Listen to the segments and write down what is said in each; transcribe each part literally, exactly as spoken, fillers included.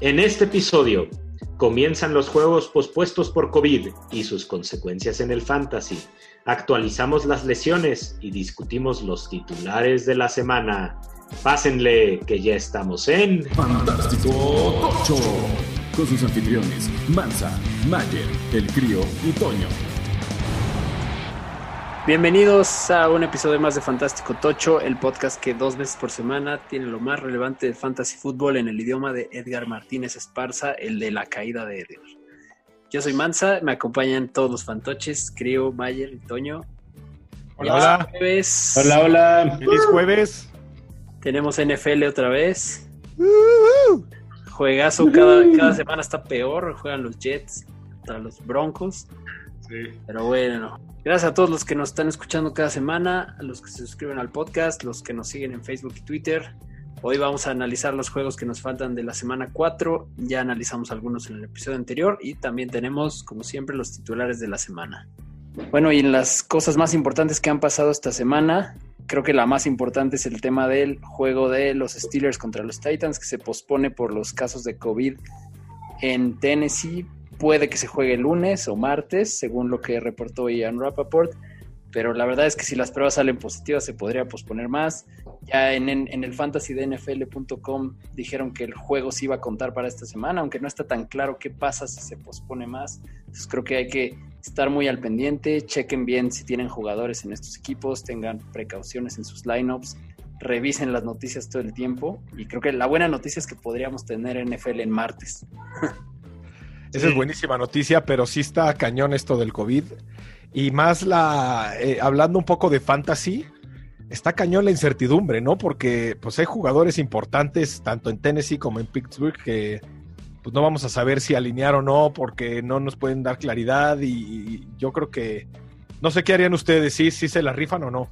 En este episodio comienzan los juegos pospuestos por COVID y sus consecuencias en el fantasy. Actualizamos las lesiones y discutimos los titulares de la semana. Pásenle, que ya estamos en Fantástico Tocho, con sus anfitriones Mansa, Mayer, El Crío y Toño. Bienvenidos a un episodio más de Fantástico Tocho, el podcast que dos veces por semana tiene lo más relevante del fantasy fútbol en el idioma de Edgar Martínez Esparza, el de la caída de Edgar. Yo soy Mansa, me acompañan todos los fantoches, Crío, Mayer y Toño. Hola, hola. Jueves. Hola, hola. Feliz jueves. Tenemos N F L otra vez. Uh-huh. Juegazo, cada, cada semana está peor. Juegan los Jets contra los Broncos. Sí. Pero bueno, gracias a todos los que nos están escuchando cada semana, a los que se suscriben al podcast, los que nos siguen en Facebook y Twitter. Hoy vamos a analizar los juegos que nos faltan de la semana cuatro. Ya analizamos algunos en el episodio anterior y también tenemos, como siempre, los titulares de la semana. Bueno, y en las cosas más importantes que han pasado esta semana, creo que la más importante es el tema del juego de los Steelers contra los Titans, que se pospone por los casos de COVID en Tennessee. Puede que se juegue el lunes o martes, según lo que reportó Ian Rapoport, pero la verdad es que si las pruebas salen positivas se podría posponer más. Ya en, en, en el fantasy de N F L punto com dijeron que el juego sí iba a contar para esta semana, aunque no está tan claro qué pasa si se pospone más. Entonces creo que hay que estar muy al pendiente, chequen bien si tienen jugadores en estos equipos, tengan precauciones en sus lineups, revisen las noticias todo el tiempo, y creo que la buena noticia es que podríamos tener N F L en martes. Esa sí. Es buenísima noticia, pero sí está cañón esto del COVID. Y más la eh, hablando un poco de fantasy, está cañón la incertidumbre, ¿no? Porque pues hay jugadores importantes, tanto en Tennessee como en Pittsburgh, que pues no vamos a saber si alinear o no, porque no nos pueden dar claridad. Y, y yo creo que no sé qué harían ustedes, si ¿sí, sí se la rifan o no.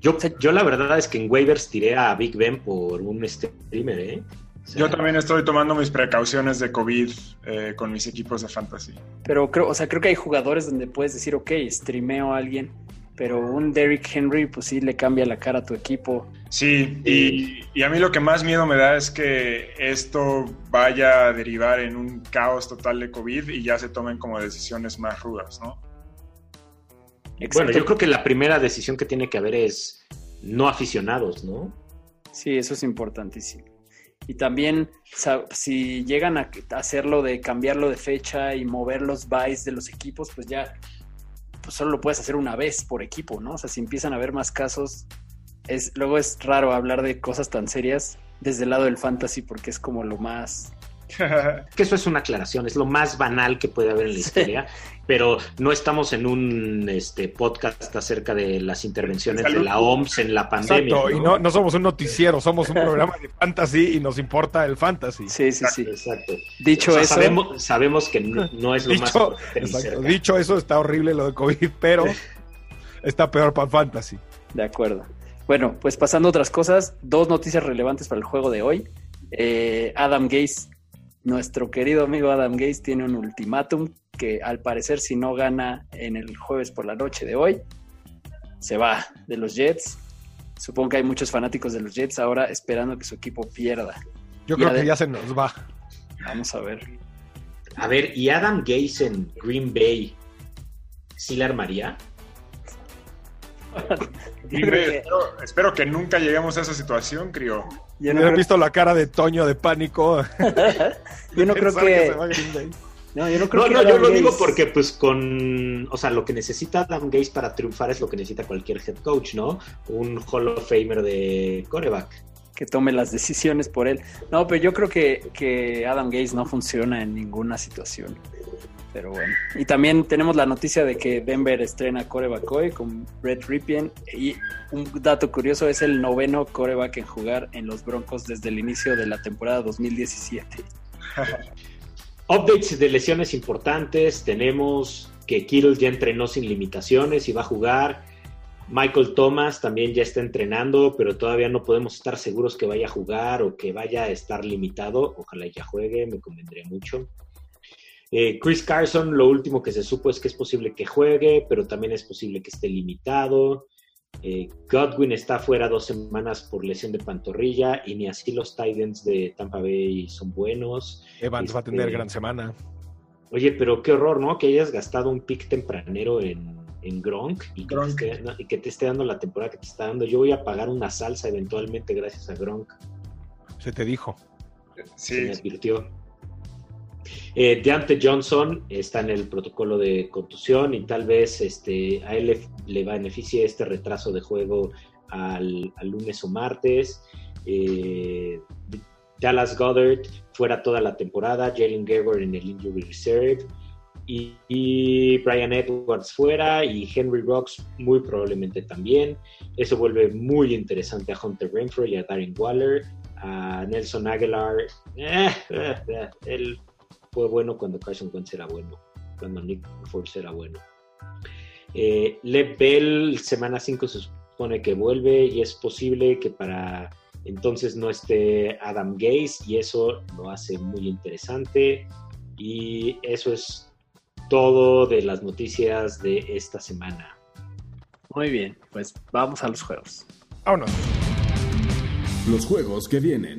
Yo, yo la verdad es que en waivers tiré a Big Ben por un streamer, ¿eh? O sea, yo también estoy tomando mis precauciones de COVID eh, con mis equipos de fantasy. Pero creo, o sea, creo que hay jugadores donde puedes decir, ok, streameo a alguien, pero un Derrick Henry, pues sí le cambia la cara a tu equipo. Sí, y, y a mí lo que más miedo me da es que esto vaya a derivar en un caos total de COVID y ya se tomen como decisiones más rudas, ¿no? Exacto. Bueno, yo creo que la primera decisión que tiene que haber es no aficionados, ¿no? Sí, eso es importantísimo. Y también, o sea, si llegan a hacerlo de cambiarlo de fecha y mover los byes de los equipos, pues ya pues solo lo puedes hacer una vez por equipo, ¿no? O sea, si empiezan a haber más casos, es luego es raro hablar de cosas tan serias desde el lado del fantasy porque es como lo más... Que eso es una aclaración, es lo más banal que puede haber en la historia, sí. Pero no estamos en un este podcast acerca de las intervenciones Salud. de la O M S en la pandemia. Exacto, ¿no? Y no, no somos un noticiero, somos un programa de fantasy y nos importa el fantasy. Sí, sí, exacto, sí. Exacto. Dicho o sea, eso... Sabemos, sabemos que no, no es lo dicho, más... Exacto, dicho eso, está horrible lo de COVID, pero está peor para el fantasy. De acuerdo. Bueno, pues pasando a otras cosas, dos noticias relevantes para el juego de hoy. Eh, Adam Gase... Nuestro querido amigo Adam Gase tiene un ultimátum que al parecer si no gana en el jueves por la noche de hoy, se va de los Jets. Supongo que hay muchos fanáticos de los Jets ahora esperando que su equipo pierda. Yo y creo Adam... que ya se nos va. Vamos a ver. A ver, ¿y Adam Gase en Green Bay sí la armaría? Green Bay, espero, espero que nunca lleguemos a esa situación, Crío. Yo no he creo... visto la cara de Toño de pánico. Yo no creo que... que no, yo no creo no, que no, yo lo Gase... digo porque pues con... O sea, lo que necesita Adam Gase para triunfar es lo que necesita cualquier head coach, ¿no? Un Hall of Famer de quarterback. Que tome las decisiones por él. No, pero yo creo que, que Adam Gase no funciona en ninguna situación. Pero bueno. Y también tenemos la noticia de que Denver estrena quarterback hoy con Brett Rypien. Y un dato curioso, es el noveno quarterback en jugar en los Broncos desde el inicio de la temporada dos mil diecisiete. Updates de lesiones importantes. Tenemos que Kittle ya entrenó sin limitaciones y va a jugar. Michael Thomas también ya está entrenando, pero todavía no podemos estar seguros que vaya a jugar o que vaya a estar limitado. Ojalá ya juegue, me convendría mucho. Eh, Chris Carson, lo último que se supo es que es posible que juegue, pero también es posible que esté limitado. Eh, Godwin está fuera dos semanas por lesión de pantorrilla y ni así los tight ends de Tampa Bay son buenos. Evans este, va a tener gran semana. Oye, pero qué horror, ¿no? Que hayas gastado un pick tempranero en, en Gronk, y, Gronk. Que te esté dando, y que te esté dando la temporada que te está dando. Yo voy a pagar una salsa eventualmente gracias a Gronk. Se te dijo. Sí. Se me advirtió. Eh, Deontay Johnson está en el protocolo de contusión y tal vez este, a él le, le beneficie este retraso de juego al, al lunes o martes. Eh, Dallas Goedert fuera toda la temporada, Jalen Gregor en el injury reserve y, y Bryan Edwards fuera y Henry Rocks muy probablemente también. Eso vuelve muy interesante a Hunter Renfrow y a Darren Waller, a Nelson Aguilar. Eh, eh, eh, el fue bueno cuando Carson Wentz era bueno, cuando Nick Foles era bueno. Eh, Lev Bell, semana cinco se supone que vuelve y es posible que para entonces no esté Adam Gase y eso lo hace muy interesante. Y eso es todo de las noticias de esta semana. Muy bien, pues vamos a los juegos. Vámonos. Los juegos que vienen.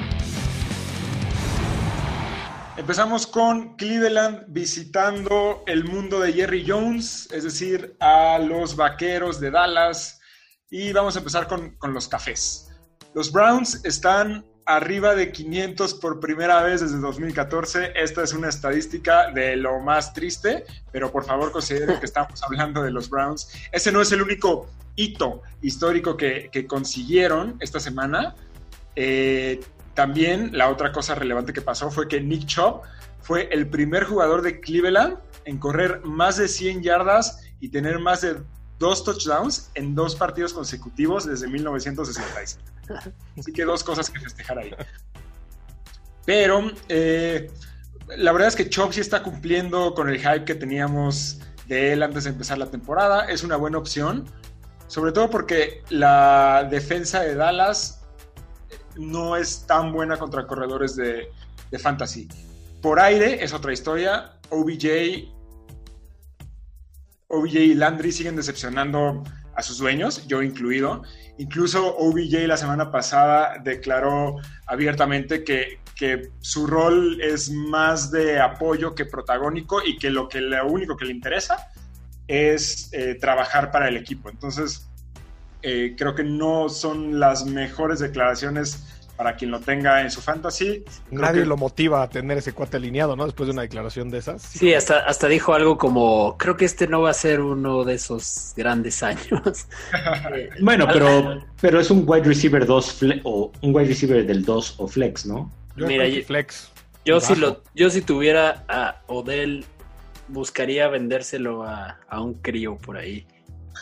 Empezamos con Cleveland visitando el mundo de Jerry Jones, es decir, a los Vaqueros de Dallas. Y vamos a empezar con, con los cafés. Los Browns están arriba de quinientos por primera vez desde dos mil catorce. Esta es una estadística de lo más triste, pero por favor consideren que estamos hablando de los Browns. Ese no es el único hito histórico que, que consiguieron esta semana. Eh... También la otra cosa relevante que pasó fue que Nick Chubb fue el primer jugador de Cleveland en correr más de cien yardas y tener más de dos touchdowns en dos partidos consecutivos desde mil novecientos sesenta y siete. Así que dos cosas que festejar ahí. Pero eh, la verdad es que Chubb sí está cumpliendo con el hype que teníamos de él antes de empezar la temporada. Es una buena opción, sobre todo porque la defensa de Dallas no es tan buena contra corredores de, de fantasy. Por aire es otra historia. O B J O B J y Landry siguen decepcionando a sus dueños, yo incluido. Incluso O B J la semana pasada declaró abiertamente que, que su rol es más de apoyo que protagónico y que lo, que, lo único que le interesa es eh, trabajar para el equipo. Entonces Eh, creo que no son las mejores declaraciones para quien lo tenga en su fantasy. Creo Nadie que... lo motiva a tener ese cuate alineado, ¿no? Después de una declaración de esas. Sí, hasta, hasta dijo algo como, creo que este no va a ser uno de esos grandes años. Bueno, pero, pero es un wide receiver dos o un wide receiver del dos o flex, ¿no? Yo Mira, yo, flex, yo, si lo, yo si tuviera a Odell, buscaría vendérselo a, a un crío por ahí.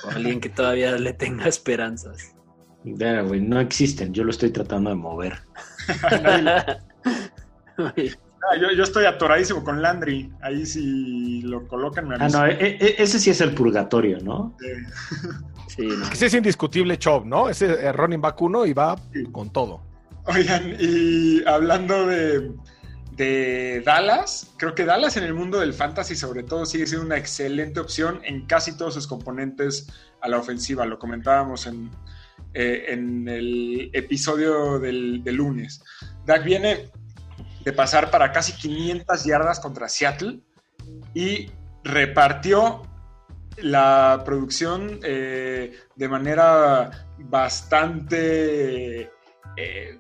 O alguien que todavía le tenga esperanzas. Mira, güey, no existen. Yo lo estoy tratando de mover. yo, yo estoy atoradísimo con Landry. Ahí si lo colocan me aviso. Ah, no, e- e- ese sí es el purgatorio, ¿no? Sí, no. Ese es indiscutible Chubb, ¿no? Ese es running back uno y va sí. con todo. Oigan, y hablando de, de Dallas, creo que Dallas en el mundo del fantasy sobre todo sigue siendo una excelente opción en casi todos sus componentes a la ofensiva, lo comentábamos en, eh, en el episodio del, del lunes. Dak viene de pasar para casi quinientas yardas contra Seattle y repartió la producción eh, de manera bastante eh,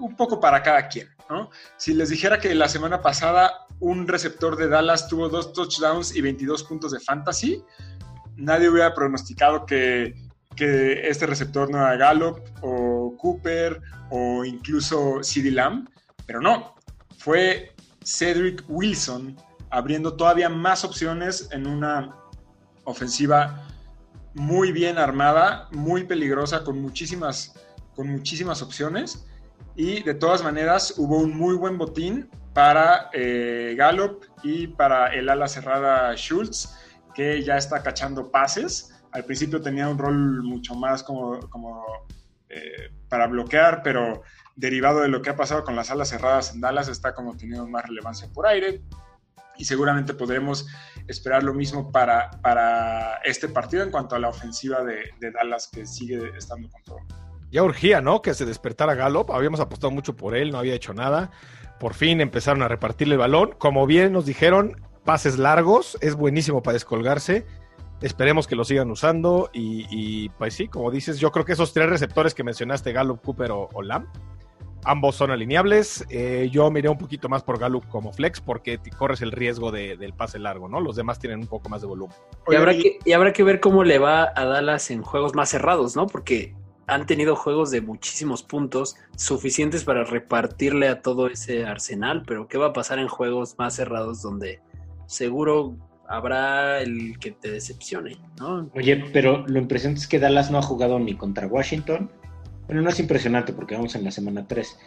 un poco para cada quien, ¿no? Si les dijera que la semana pasada un receptor de Dallas tuvo dos touchdowns y veintidós puntos de fantasy, nadie hubiera pronosticado que, que este receptor no era Gallup o Cooper o incluso CeeDee Lamb, pero no, fue Cedric Wilson abriendo todavía más opciones en una ofensiva muy bien armada, muy peligrosa, con muchísimas, con muchísimas opciones. Y de todas maneras hubo un muy buen botín para eh, Gallup y para el ala cerrada Schultz, que ya está cachando pases. Al principio tenía un rol mucho más como, como eh, para bloquear, pero derivado de lo que ha pasado con las alas cerradas en Dallas está como teniendo más relevancia por aire. y seguramente podremos esperar lo mismo para, para este partido en cuanto a la ofensiva de, de Dallas, que sigue estando con todo. Ya urgía, ¿no?, que se despertara Gallup. Habíamos apostado mucho por él, no había hecho nada. Por fin empezaron a repartirle el balón. Como bien nos dijeron, pases largos, es buenísimo para descolgarse. Esperemos que lo sigan usando y, y pues sí, como dices, yo creo que esos tres receptores que mencionaste, Gallup, Cooper o, o Lamb, ambos son alineables. Eh, yo miré un poquito más por Gallup como flex porque corres el riesgo de, del pase largo, ¿no? Los demás tienen un poco más de volumen. Y habrá, que, y habrá que ver cómo le va a Dallas en juegos más cerrados, ¿no? Porque han tenido juegos de muchísimos puntos, suficientes para repartirle a todo ese arsenal, pero ¿qué va a pasar en juegos más cerrados donde seguro habrá el que te decepcione, ¿no? Oye, pero lo impresionante es que Dallas no ha jugado ni contra Washington. Bueno, no es impresionante porque vamos en la semana tres.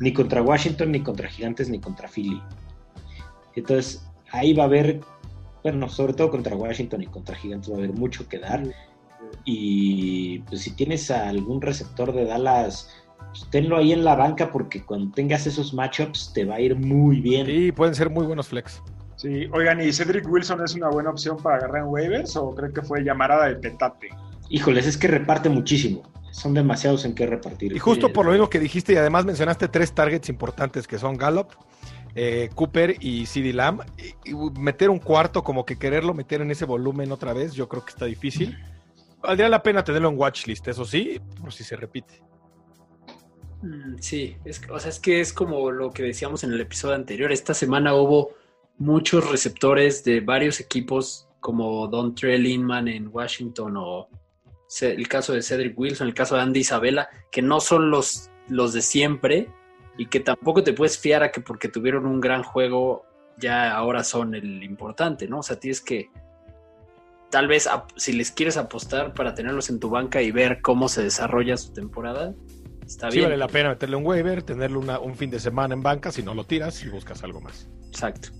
Ni contra Washington, ni contra Gigantes, ni contra Philly. Entonces, ahí va a haber, bueno, sobre todo contra Washington y contra Gigantes va a haber mucho que dar. Y pues si tienes a algún receptor de Dallas, pues, tenlo ahí en la banca porque cuando tengas esos matchups te va a ir muy bien. Sí, pueden ser muy buenos flex. Sí, oigan, ¿y Cedric Wilson es una buena opción para agarrar en waivers o creen que fue llamarada de petate? Híjoles, es que reparte muchísimo. Son demasiados en qué repartir. Y justo por lo mismo que dijiste, y además mencionaste tres targets importantes que son Gallup, eh, Cooper y CeeDee Lamb. Y, y meter un cuarto, como que quererlo meter en ese volumen otra vez, yo creo que está difícil. Valdría la pena tenerlo en watchlist, eso sí, por si se repite. Sí, es, o sea, es que es como lo que decíamos en el episodio anterior. Esta semana hubo muchos receptores de varios equipos, como Dontrell Inman en Washington o el caso de Cedric Wilson, el caso de Andy Isabella, que no son los, los de siempre y que tampoco te puedes fiar a que porque tuvieron un gran juego ya ahora son el importante, ¿no? O sea, tienes que, tal vez si les quieres apostar para tenerlos en tu banca y ver cómo se desarrolla su temporada, está sí, bien. Sí vale la pena meterle un waiver, tenerlo una, un fin de semana en banca, si no lo tiras y buscas algo más. Exacto.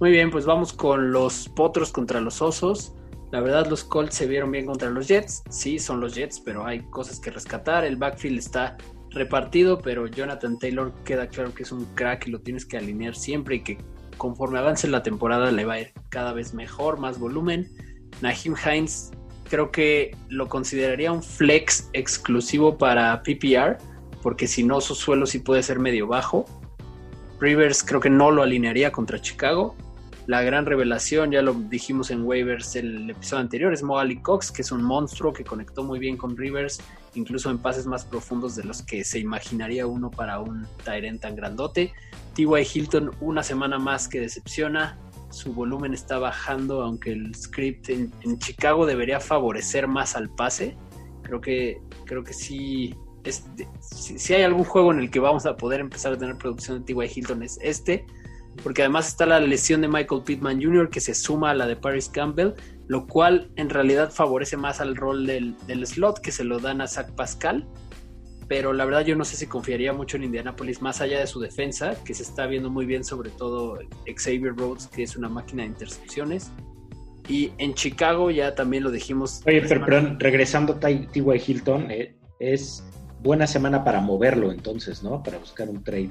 Muy bien, pues vamos con los potros contra los osos. La verdad, los Colts se vieron bien contra los Jets. Sí, son los Jets, pero hay cosas que rescatar. El backfield está repartido, pero Jonathan Taylor queda claro que es un crack y lo tienes que alinear siempre y que conforme avance la temporada le va a ir cada vez mejor, más volumen. Naheem Hines creo que lo consideraría un flex exclusivo para P P R, porque si no, su suelo sí puede ser medio bajo. Rivers creo que no lo alinearía contra Chicago. La gran revelación, ya lo dijimos en waivers el episodio anterior, es Mo Ali Cox, que es un monstruo que conectó muy bien con Rivers, incluso en pases más profundos de los que se imaginaría uno para un tight end tan grandote. T Y. Hilton, una semana más que decepciona, su volumen está bajando, aunque el script en, en Chicago debería favorecer más al pase. Creo que, creo que sí, es, si, si hay algún juego en el que vamos a poder empezar a tener producción de T Y. Hilton es este, porque además está la lesión de Michael Pittman junior que se suma a la de Paris Campbell, lo cual en realidad favorece más al rol del, del slot que se lo dan a Zach Pascal, pero la verdad yo no sé si confiaría mucho en Indianapolis más allá de su defensa, que se está viendo muy bien, sobre todo Xavier Rhodes, que es una máquina de intercepciones, y en Chicago ya también lo dijimos. Oye, pero perdón, regresando a T Y. Hilton, eh, es buena semana para moverlo entonces, ¿no? Para buscar un trade.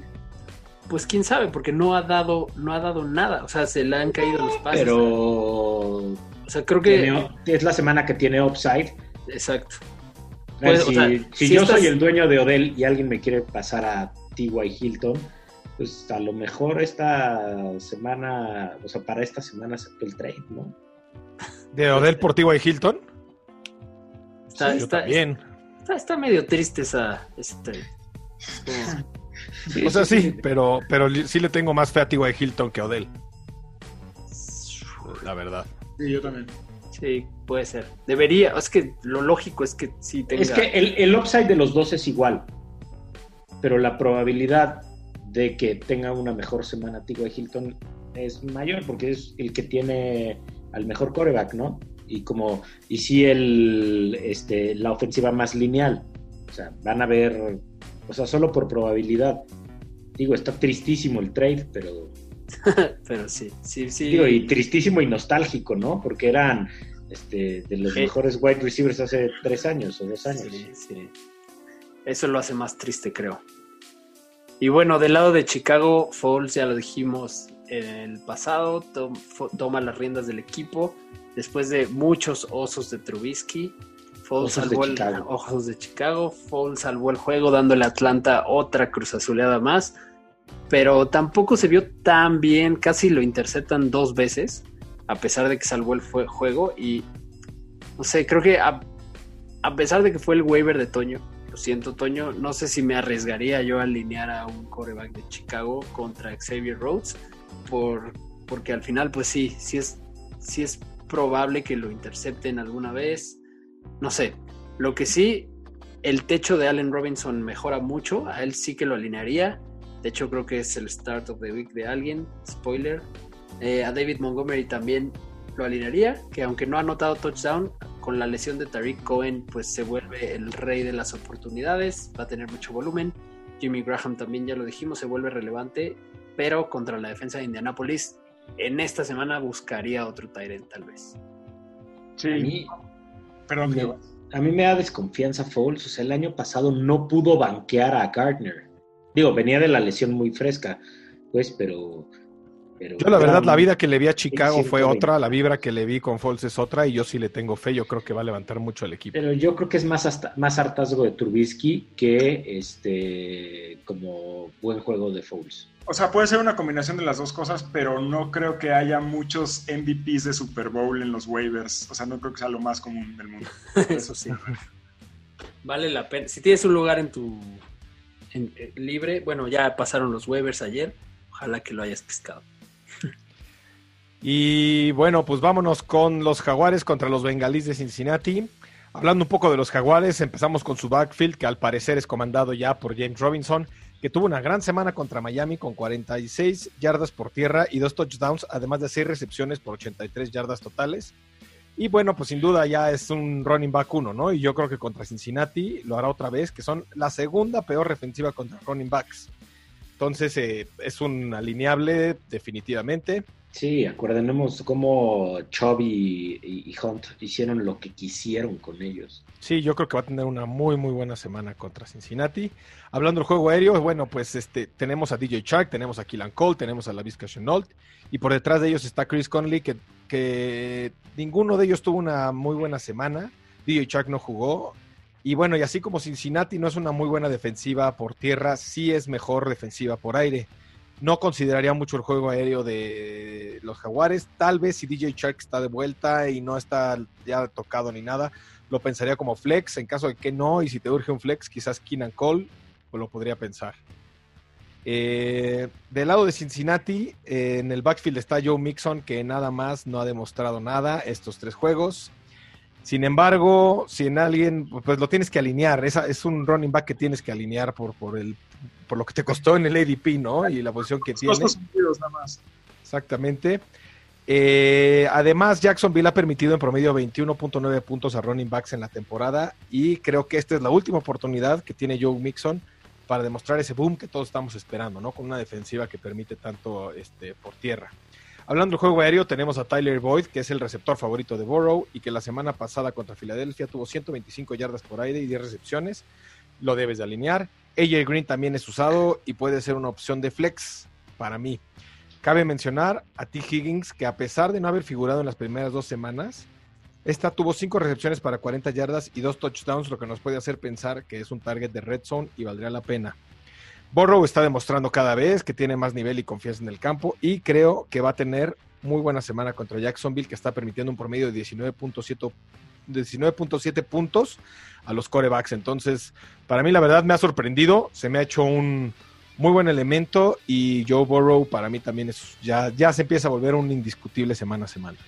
Pues quién sabe, porque no ha dado, no ha dado nada. O sea, se le han caído los pases. Pero, o sea, creo que tiene, es la semana que tiene upside. Exacto. Pues, si o sea, si, si yo estás... soy el dueño de Odell y alguien me quiere pasar a T Y. Hilton, pues a lo mejor esta semana, o sea, para esta semana acepto el trade, ¿no? ¿De Odell por T Y. Hilton? Está, sí, está, está, está, está medio triste esa, ese trade. Como... Sí, o sea, sí, sí, sí, pero pero sí le tengo más fe a T Y. Hilton que a Odell. La verdad. Sí, yo también. Sí, puede ser. Debería, es que lo lógico es que sí tenga... Es que el, el upside de los dos es igual, pero la probabilidad de que tenga una mejor semana T Y. Hilton es mayor, porque es el que tiene al mejor quarterback, ¿no? Y como, y sí el, este, la ofensiva más lineal. O sea, van a ver... O sea, solo por probabilidad. Digo, está tristísimo el trade, pero... pero sí, sí, sí. Digo, y tristísimo y nostálgico, ¿no? Porque eran este, de los sí. mejores wide receivers hace tres años o dos años. Sí, sí. Eso lo hace más triste, creo. Y bueno, del lado de Chicago, Foles, ya lo dijimos en el pasado, to- toma las riendas del equipo después de muchos osos de Trubisky. Foles salvó el ojos de Chicago. Foles salvó el juego dándole a Atlanta otra cruzazuleada más, pero tampoco se vio tan bien, casi lo interceptan dos veces, a pesar de que salvó el fue- juego y no sé, creo que a, a pesar de que fue el waiver de Toño, lo siento Toño, no sé si me arriesgaría yo a alinear a un quarterback de Chicago contra Xavier Rhodes, por, porque al final pues sí, sí es, sí es probable que lo intercepten alguna vez, no sé, lo que sí, el techo de Allen Robinson mejora mucho, a él sí que lo alinearía. De hecho, creo que es el start of the week de alguien. Spoiler. Eh, a David Montgomery también lo alinearía, que aunque no ha anotado touchdown, con la lesión de Tariq Cohen, pues se vuelve el rey de las oportunidades. Va a tener mucho volumen. Jimmy Graham también, ya lo dijimos, se vuelve relevante. Pero contra la defensa de Indianapolis, en esta semana buscaría otro tight end, tal vez. Sí. A mí, Perdón, me, a mí me da desconfianza Foles. O sea, el año pasado no pudo banquear a Gardner. Digo, venía de la lesión muy fresca, pues, pero... pero yo, la verdad, la vida que le vi a Chicago fue otra, la vibra que le vi con Foles es otra, y yo sí le tengo fe, yo creo que va a levantar mucho el equipo. Pero yo creo que es más, hasta, más hartazgo de Trubisky que este como buen juego de Foles. O sea, puede ser una combinación de las dos cosas, pero no creo que haya muchos M V Pes de Super Bowl en los waivers. O sea, no creo que sea lo más común del mundo. Eso sí. Vale la pena. Si tienes un lugar en tu... En, eh, libre, bueno, ya pasaron los waivers ayer, ojalá que lo hayas pescado. Y bueno, pues vámonos con los Jaguares contra los Bengalíes de Cincinnati. Hablando un poco de los Jaguares, empezamos con su backfield, que al parecer es comandado ya por James Robinson, que tuvo una gran semana contra Miami con cuarenta y seis yardas por tierra y dos touchdowns, además de seis recepciones por ochenta y tres yardas totales. Y bueno, pues sin duda ya es un running back uno, ¿no? Y yo creo que contra Cincinnati lo hará otra vez, que son la segunda peor defensiva contra running backs. Entonces, eh, es un alineable definitivamente. Sí, acuérdenos cómo Chubb y, y Hunt hicieron lo que quisieron con ellos. Sí, yo creo que va a tener una muy, muy buena semana contra Cincinnati. Hablando del juego aéreo, bueno, pues este tenemos a D J Chark, tenemos a Keelan Cole, tenemos a la Vizca Chenault, y por detrás de ellos está Chris Conley, que, que ninguno de ellos tuvo una muy buena semana. D J Chark no jugó. Y bueno, y así como Cincinnati no es una muy buena defensiva por tierra, sí es mejor defensiva por aire. No consideraría mucho el juego aéreo de los Jaguares. Tal vez si D J Chark está de vuelta y no está ya tocado ni nada, lo pensaría como flex. En caso de que no, y si te urge un flex, quizás Keelan Cole, pues lo podría pensar. Eh, del lado de Cincinnati, eh, en el backfield está Joe Mixon, que nada más no ha demostrado nada estos tres juegos. Sin embargo, si en alguien, pues lo tienes que alinear. Es, es un running back que tienes que alinear por, por el... por lo que te costó en el A D P, ¿no? Y la posición que tiene. Costos sentidos nada más. Exactamente. Eh, además, Jacksonville ha permitido en promedio veintiuno punto nueve puntos a running backs en la temporada, y creo que esta es la última oportunidad que tiene Joe Mixon para demostrar ese boom que todos estamos esperando, ¿no? Con una defensiva que permite tanto este, por tierra. Hablando del juego aéreo, tenemos a Tyler Boyd, que es el receptor favorito de Burrow, y que la semana pasada contra Filadelfia tuvo ciento veinticinco yardas por aire y diez recepciones. Lo debes de alinear. A J Green también es usado y puede ser una opción de flex para mí. Cabe mencionar a T. Higgins, que a pesar de no haber figurado en las primeras dos semanas, esta tuvo cinco recepciones para cuarenta yardas y dos touchdowns, lo que nos puede hacer pensar que es un target de red zone y valdría la pena. Burrow está demostrando cada vez que tiene más nivel y confianza en el campo, y creo que va a tener muy buena semana contra Jacksonville, que está permitiendo un promedio de diecinueve punto siete diecinueve punto siete puntos a los quarterbacks. Entonces, para mí la verdad me ha sorprendido, se me ha hecho un muy buen elemento, y Joe Burrow para mí también es, ya, ya se empieza a volver un indiscutible semana a semana.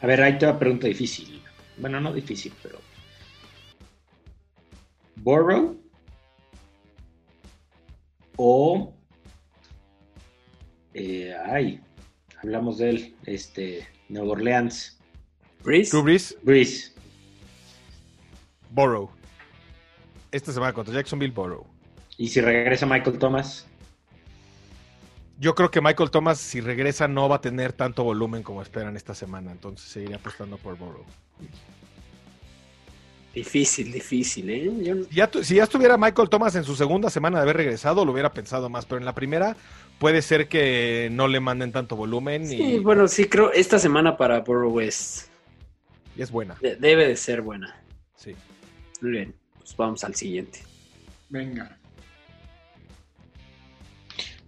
A ver, ahí te va una pregunta difícil. Bueno, no difícil, pero ¿Burrow o eh, ay, hablamos de él, este, Nueva Orleans, Bris? Bris. Bris. Burrow. Esta semana contra Jacksonville, Burrow. ¿Y si regresa Michael Thomas? Yo creo que Michael Thomas, si regresa, no va a tener tanto volumen como esperan esta semana. Entonces seguiré apostando por Burrow. Difícil, difícil, ¿eh? Yo... Ya tu, si ya estuviera Michael Thomas en su segunda semana de haber regresado, lo hubiera pensado más, pero en la primera puede ser que no le manden tanto volumen. Sí, y... bueno, sí creo esta semana para Burrow es... Y es buena. De- debe de ser buena. Sí. Muy bien, pues vamos al siguiente. Venga.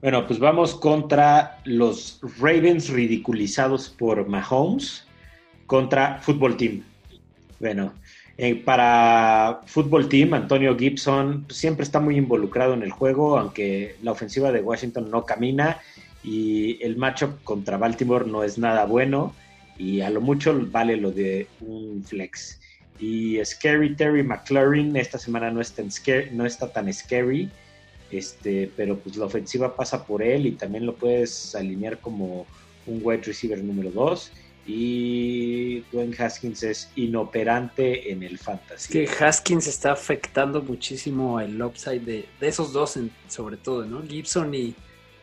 Bueno, pues vamos contra los Ravens ridiculizados por Mahomes contra Football Team. Bueno... Eh, para Football Team, Antonio Gibson siempre está muy involucrado en el juego, aunque la ofensiva de Washington no camina y el matchup contra Baltimore no es nada bueno y a lo mucho vale lo de un flex. Y Scary Terry McLaurin esta semana no está, en scary, no está tan scary, este, pero pues la ofensiva pasa por él y también lo puedes alinear como un wide receiver número dos. Y Dwayne Haskins es inoperante en el fantasy. Es que Haskins está afectando muchísimo el upside de, de esos dos, en, sobre todo, ¿no? Gibson y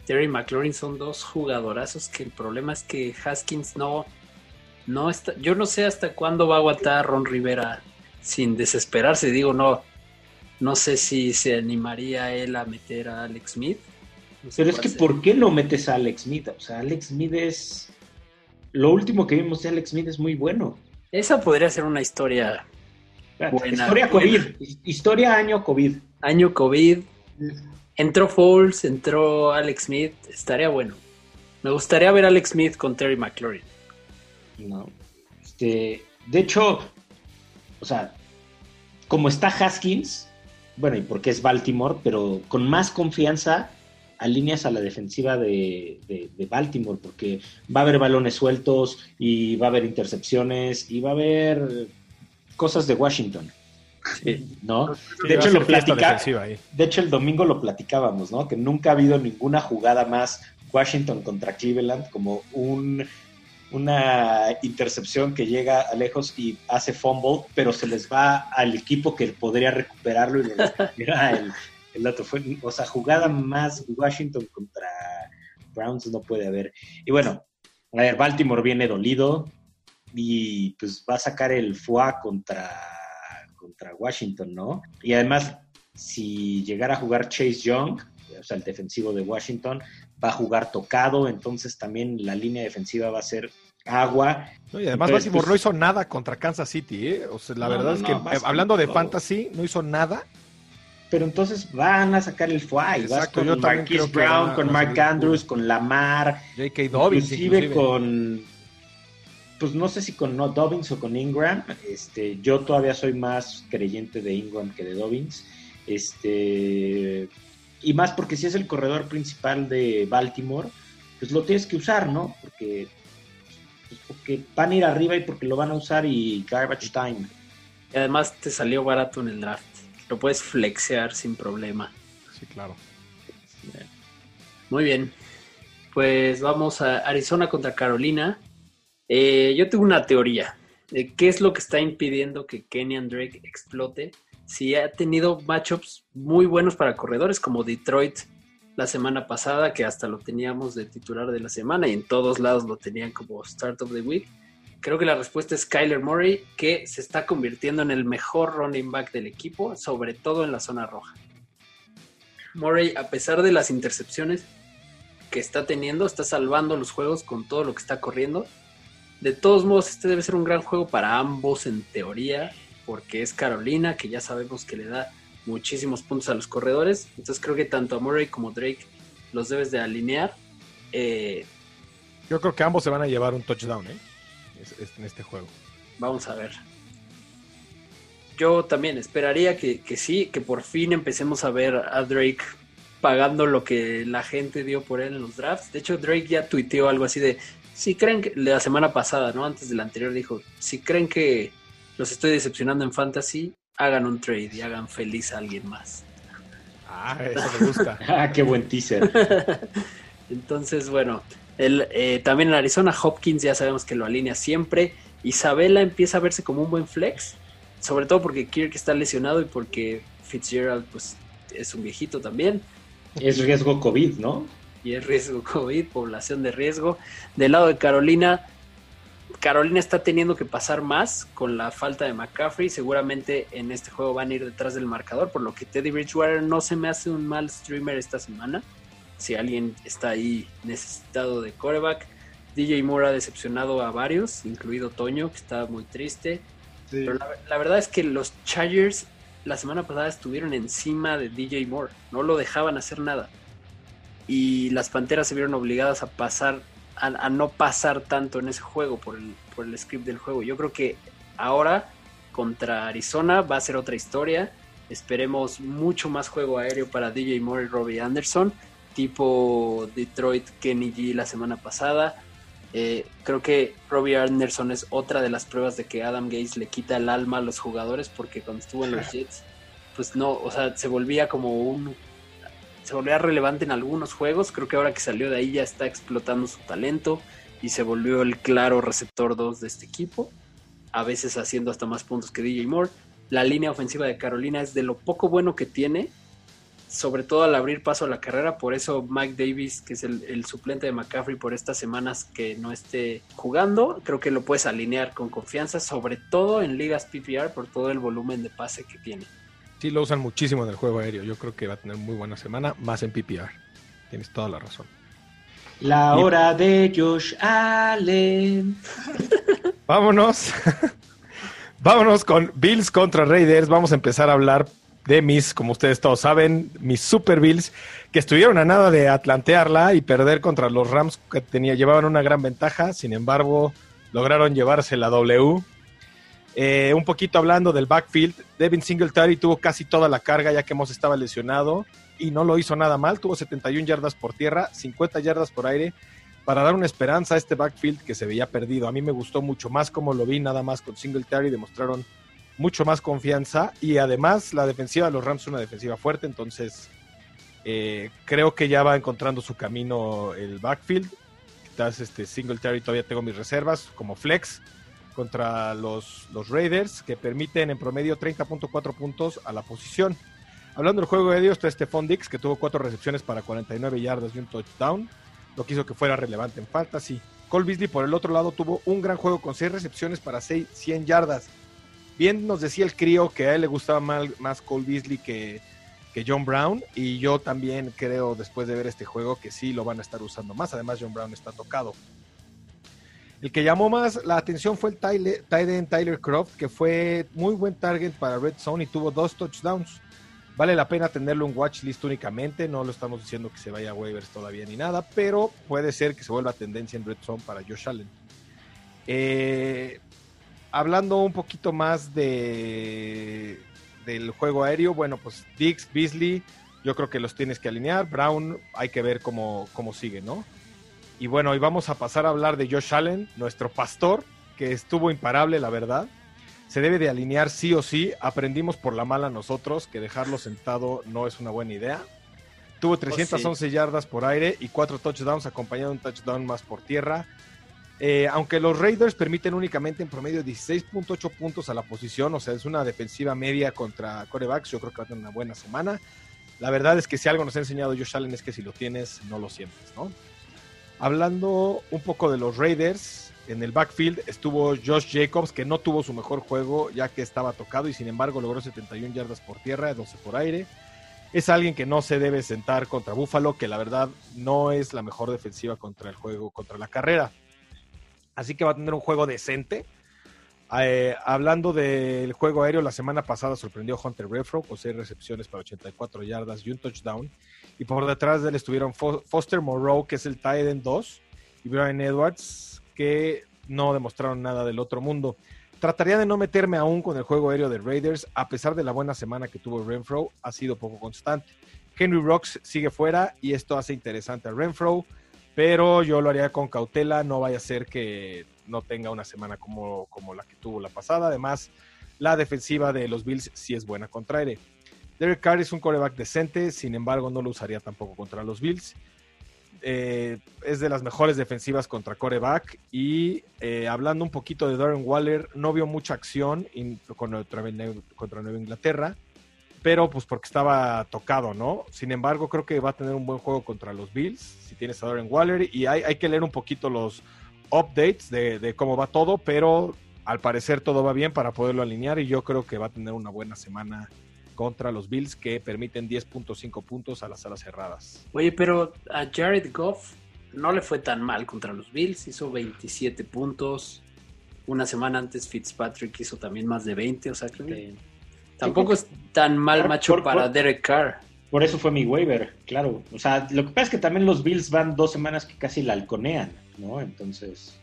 Terry McLaurin son dos jugadorazos que el problema es que Haskins no, no está... Yo no sé hasta cuándo va a aguantar Ron Rivera sin desesperarse. Digo, no, no sé si se animaría él a meter a Alex Smith. No sé. Pero es que ser. ¿Por qué no metes a Alex Smith? O sea, Alex Smith es... Lo último que vimos de Alex Smith es muy bueno. Esa podría ser una historia buena. Historia COVID. Historia año COVID. Año COVID. Entró Foles, entró Alex Smith. Estaría bueno. Me gustaría ver a Alex Smith con Terry McLaurin. No. Este, de hecho, o sea, como está Haskins, bueno, y porque es Baltimore, pero con más confianza... alineas a la defensiva de, de, de Baltimore, porque va a haber balones sueltos y va a haber intercepciones y va a haber cosas de Washington, sí. ¿No? Sí, de hecho lo platica, de hecho el domingo lo platicábamos, ¿no? Que nunca ha habido ninguna jugada más Washington contra Cleveland como un una intercepción que llega a lejos y hace fumble, pero se les va al equipo que podría recuperarlo y lo recupera el El otro fue, o sea, jugada más Washington contra Browns no puede haber. Y bueno, a ver, Baltimore viene dolido y pues va a sacar el F U A contra, contra Washington, ¿no? Y además, si llegara a jugar Chase Young, o sea, el defensivo de Washington, va a jugar tocado, entonces también la línea defensiva va a ser agua. No, y además entonces, Baltimore pues, no hizo nada contra Kansas City, ¿eh? O sea, la no, verdad no, es que, no, más, hablando de no. fantasy, no hizo nada. Pero entonces van a sacar el F U A y exacto, vas con Marquise Brown, van, con Mark Andrews, cool. con Lamar, J K Dobbins, inclusive, inclusive con, pues no sé si con no Dobbins o con Ingram. Este, yo todavía soy más creyente de Ingram que de Dobbins, este, y más porque si es el corredor principal de Baltimore, pues lo tienes que usar, ¿no? Porque, porque van a ir arriba y porque lo van a usar y garbage time. Y además te salió barato en el draft. Lo puedes flexear sin problema. Sí, claro. Muy bien. Pues vamos a Arizona contra Carolina. Eh, yo tengo una teoría. De ¿Qué es lo que está impidiendo que Kenyan Drake explote? Si ha tenido matchups muy buenos para corredores, como Detroit la semana pasada, que hasta lo teníamos de titular de la semana y en todos lados lo tenían como Start of the Week. Creo que la respuesta es Kyler Murray, que se está convirtiendo en el mejor running back del equipo, sobre todo en la zona roja. Murray, a pesar de las intercepciones que está teniendo, está salvando los juegos con todo lo que está corriendo. De todos modos, este debe ser un gran juego para ambos en teoría, porque es Carolina, que ya sabemos que le da muchísimos puntos a los corredores. Entonces creo que tanto a Murray como Drake los debes de alinear. Eh, Yo creo que ambos se van a llevar un touchdown, ¿eh? En este juego. Vamos a ver. Yo también esperaría que, que sí, que por fin empecemos a ver a Drake pagando lo que la gente dio por él en los drafts. De hecho, Drake ya tuiteó algo así de, si creen que, la semana pasada, ¿no? Antes de la anterior dijo, si creen que los estoy decepcionando en fantasy, hagan un trade y hagan feliz a alguien más. Ah, eso me gusta. Ah, qué buen teaser. Entonces, bueno... El, eh, también en Arizona, Hopkins ya sabemos que lo alinea siempre. Isabella empieza a verse como un buen flex, sobre todo porque Kirk está lesionado y porque Fitzgerald pues es un viejito también. Es riesgo COVID, ¿no? Y es riesgo COVID, población de riesgo. Del lado de Carolina, Carolina está teniendo que pasar más con la falta de McCaffrey. Seguramente en este juego van a ir detrás del marcador, por lo que Teddy Bridgewater no se me hace un mal streamer esta semana. Si alguien está ahí necesitado de quarterback, D J Moore ha decepcionado a varios, incluido Toño, que está muy triste. Sí. Pero la, la verdad es que los Chargers la semana pasada estuvieron encima de D J Moore, no lo dejaban hacer nada. Y las Panteras se vieron obligadas a pasar, a, a no pasar tanto en ese juego por el, por el script del juego. Yo creo que ahora contra Arizona va a ser otra historia. Esperemos mucho más juego aéreo para D J Moore y Robbie Anderson, tipo Detroit Kenny G la semana pasada. Eh, creo que Robbie Anderson es otra de las pruebas de que Adam Gase le quita el alma a los jugadores, porque cuando estuvo en los Jets, pues no, o sea, se volvía como un, se volvía relevante en algunos juegos. Creo que ahora que salió de ahí ya está explotando su talento y se volvió el claro receptor dos de este equipo, a veces haciendo hasta más puntos que D J Moore. La línea ofensiva de Carolina es de lo poco bueno que tiene, sobre todo al abrir paso a la carrera. Por eso Mike Davis, que es el, el suplente de McCaffrey por estas semanas que no esté jugando, creo que lo puedes alinear con confianza, sobre todo en ligas P P R, por todo el volumen de pase que tiene. Sí, lo usan muchísimo en el juego aéreo. Yo creo que va a tener muy buena semana, más en P P R. Tienes toda la razón. La Bien. Hora de Josh Allen. Vámonos. Vámonos con Bills contra Raiders. Vamos a empezar a hablar de mis, como ustedes todos saben, mis Super Bills, que estuvieron a nada de atlantearla y perder contra los Rams, que tenía, llevaban una gran ventaja. Sin embargo, lograron llevarse la W. Eh, un poquito hablando del backfield, Devin Singletary tuvo casi toda la carga, ya que Moss estaba lesionado, y no lo hizo nada mal. Tuvo setenta y una yardas por tierra, cincuenta yardas por aire, para dar una esperanza a este backfield que se veía perdido. A mí me gustó mucho más como lo vi, nada más con Singletary demostraron mucho más confianza, y además la defensiva de los Rams es una defensiva fuerte, entonces eh, creo que ya va encontrando su camino el backfield. Quizás este Singletary todavía tengo mis reservas como flex contra los, los Raiders, que permiten en promedio treinta punto cuatro puntos a la posición. Hablando del juego de Dios, está Stephon Diggs, que tuvo cuatro recepciones para cuarenta y nueve yardas y un touchdown, lo que hizo que fuera relevante en fantasy. Cole Beasley, por el otro lado, tuvo un gran juego con seis recepciones para seis, cien yardas. Bien nos decía el crío que a él le gustaba mal, más Cole Beasley que, que John Brown, y yo también creo, después de ver este juego, que sí lo van a estar usando más. Además, John Brown está tocado. El que llamó más la atención fue el Tyler, Tyler Croft, que fue muy buen target para Red Zone y tuvo dos touchdowns. Vale la pena tenerlo en watch list únicamente, no lo estamos diciendo que se vaya a waivers todavía ni nada, pero puede ser que se vuelva tendencia en Red Zone para Josh Allen. Eh... Hablando un poquito más de, del juego aéreo, bueno, pues Diggs, Beasley, yo creo que los tienes que alinear. Brown, hay que ver cómo, cómo sigue, ¿no? Y bueno, hoy vamos a pasar a hablar de Josh Allen, nuestro pastor, que estuvo imparable, la verdad. Se debe de alinear sí o sí. Aprendimos por la mala nosotros que dejarlo sentado no es una buena idea. Tuvo trescientas once oh, sí. yardas por aire y cuatro touchdowns, acompañado de un touchdown más por tierra. Eh, aunque los Raiders permiten únicamente en promedio dieciséis punto ocho puntos a la posición, o sea, es una defensiva media contra quarterbacks, yo creo que va a tener una buena semana. La verdad es que si algo nos ha enseñado Josh Allen es que si lo tienes, no lo sientes, ¿no? Hablando un poco de los Raiders, en el backfield estuvo Josh Jacobs, que no tuvo su mejor juego ya que estaba tocado y sin embargo logró setenta y una yardas por tierra, doce por aire. Es alguien que no se debe sentar contra Buffalo, que la verdad no es la mejor defensiva contra el juego, contra la carrera. Así que va a tener un juego decente. Eh, hablando del juego aéreo, la semana pasada sorprendió Hunter Renfrow con seis recepciones para ochenta y cuatro yardas y un touchdown. Y por detrás de él estuvieron Fo- Foster Moreau, que es el tight end dos, y Bryan Edwards, que no demostraron nada del otro mundo. Trataría de no meterme aún con el juego aéreo de Raiders, a pesar de la buena semana que tuvo Renfrow, ha sido poco constante. Henry Rocks sigue fuera y esto hace interesante a Renfrow, pero yo lo haría con cautela, no vaya a ser que no tenga una semana como, como la que tuvo la pasada. Además, la defensiva de los Bills sí es buena contra aire. Derek Carr es un quarterback decente, sin embargo no lo usaría tampoco contra los Bills. Eh, es de las mejores defensivas contra quarterback, y eh, hablando un poquito de Darren Waller, no vio mucha acción in, con, contra Nueva Inglaterra, pero pues porque estaba tocado, ¿no? Sin embargo, creo que va a tener un buen juego contra los Bills, si tienes a Darren Waller, y hay, hay que leer un poquito los updates de, de cómo va todo, pero al parecer todo va bien para poderlo alinear y yo creo que va a tener una buena semana contra los Bills, que permiten diez punto cinco puntos a las alas cerradas. Oye, pero a Jared Goff no le fue tan mal contra los Bills, hizo veintisiete puntos. Una semana antes Fitzpatrick hizo también más de veinte, o sea que sí. Tampoco es tan mal por, macho por, para por, Derek Carr. Por eso fue mi waiver, claro. O sea, lo que pasa es que también los Bills van dos semanas que casi la halconean, ¿no? Entonces...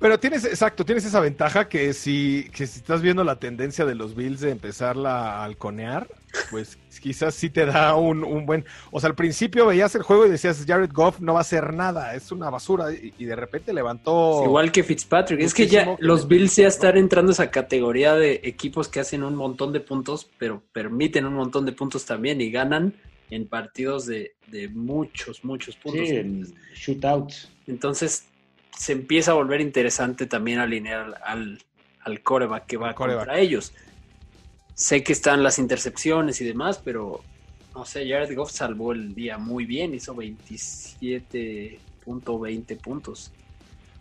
Pero tienes, exacto, tienes esa ventaja que si, que si estás viendo la tendencia de los Bills de empezarla a halconear, pues quizás sí te da un, un buen... O sea, al principio veías el juego y decías, Jared Goff no va a hacer nada, es una basura, y, y de repente levantó... Es igual que Fitzpatrick, es que ya los Bills ya están entrando a esa categoría de equipos que hacen un montón de puntos, pero permiten un montón de puntos también y ganan en partidos de, de muchos, muchos puntos. Sí, en shootouts. Entonces... se empieza a volver interesante también alinear al, al quarterback que va contra ellos. Sé que están las intercepciones y demás, pero no sé, Jared Goff salvó el día muy bien, hizo veintisiete punto veinte puntos.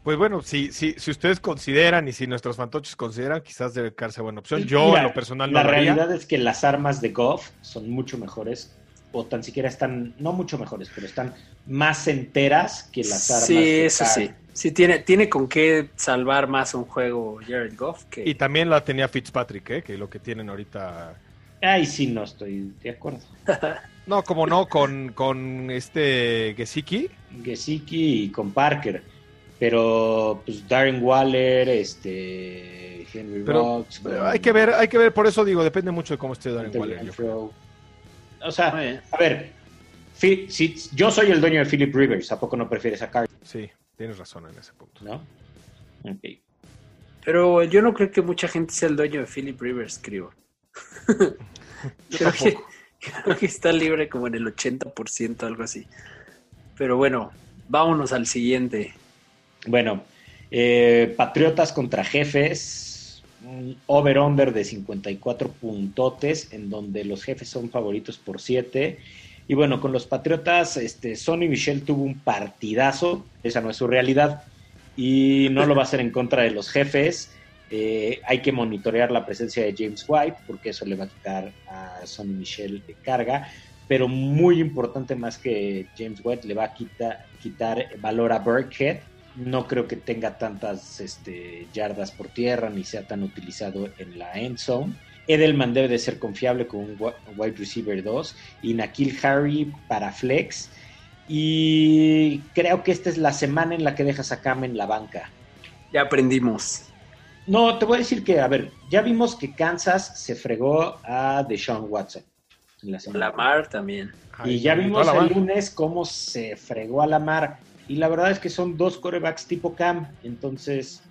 Pues bueno, si, si, si ustedes consideran y si nuestros fantoches consideran, quizás debe quedarse buena opción. Yo, mira, en lo personal, no lo haría. La realidad es que las armas de Goff son mucho mejores, o tan siquiera están, no mucho mejores, pero están más enteras que las armas. Sí, eso sí. Sí, tiene, tiene con qué salvar más un juego Jared Goff. Que... Y también la tenía Fitzpatrick, ¿eh? Que lo que tienen ahorita... Ay, sí, no estoy de acuerdo. No, como no, con, con este Gesicki. Gesicki y con Parker. Pero pues Darren Waller, este Henry Rocks... Pero hay que ver, hay que ver, por eso digo, depende mucho de cómo esté Darren Hunter Waller. Yo creo. O sea, a ver, si yo soy el dueño de Philip Rivers, ¿a poco no prefieres a Carter? Sí. Tienes razón en ese punto. ¿No? Okay. Pero yo no creo que mucha gente sea el dueño de Philip Rivers, creo. creo, que, creo que está libre como en el ochenta por ciento, algo así. Pero bueno, vámonos al siguiente. Bueno, eh, Patriotas contra Jefes. Un over-under de cincuenta y cuatro puntotes, en donde los Jefes son favoritos por siete. Y bueno, con los Patriotas, este, Sonny Michel tuvo un partidazo, esa no es su realidad, y no lo va a hacer en contra de los Jefes. Eh, hay que monitorear la presencia de James White, porque eso le va a quitar a Sonny Michel de carga, pero muy importante más que James White, le va a quita, quitar valor a Burkhead. No creo que tenga tantas este, yardas por tierra, ni sea tan utilizado en la end zone. Edelman debe de ser confiable con un wide receiver dos y Nakil Harry para flex, y creo que esta es la semana en la que dejas a Cam en la banca. Ya aprendimos. No, te voy a decir que, a ver, ya vimos que Kansas se fregó a Deshaun Watson. En la Lamar también. Ay, y ya vimos el lunes cómo se fregó a Lamar, y la verdad es que son dos quarterbacks tipo Cam, entonces...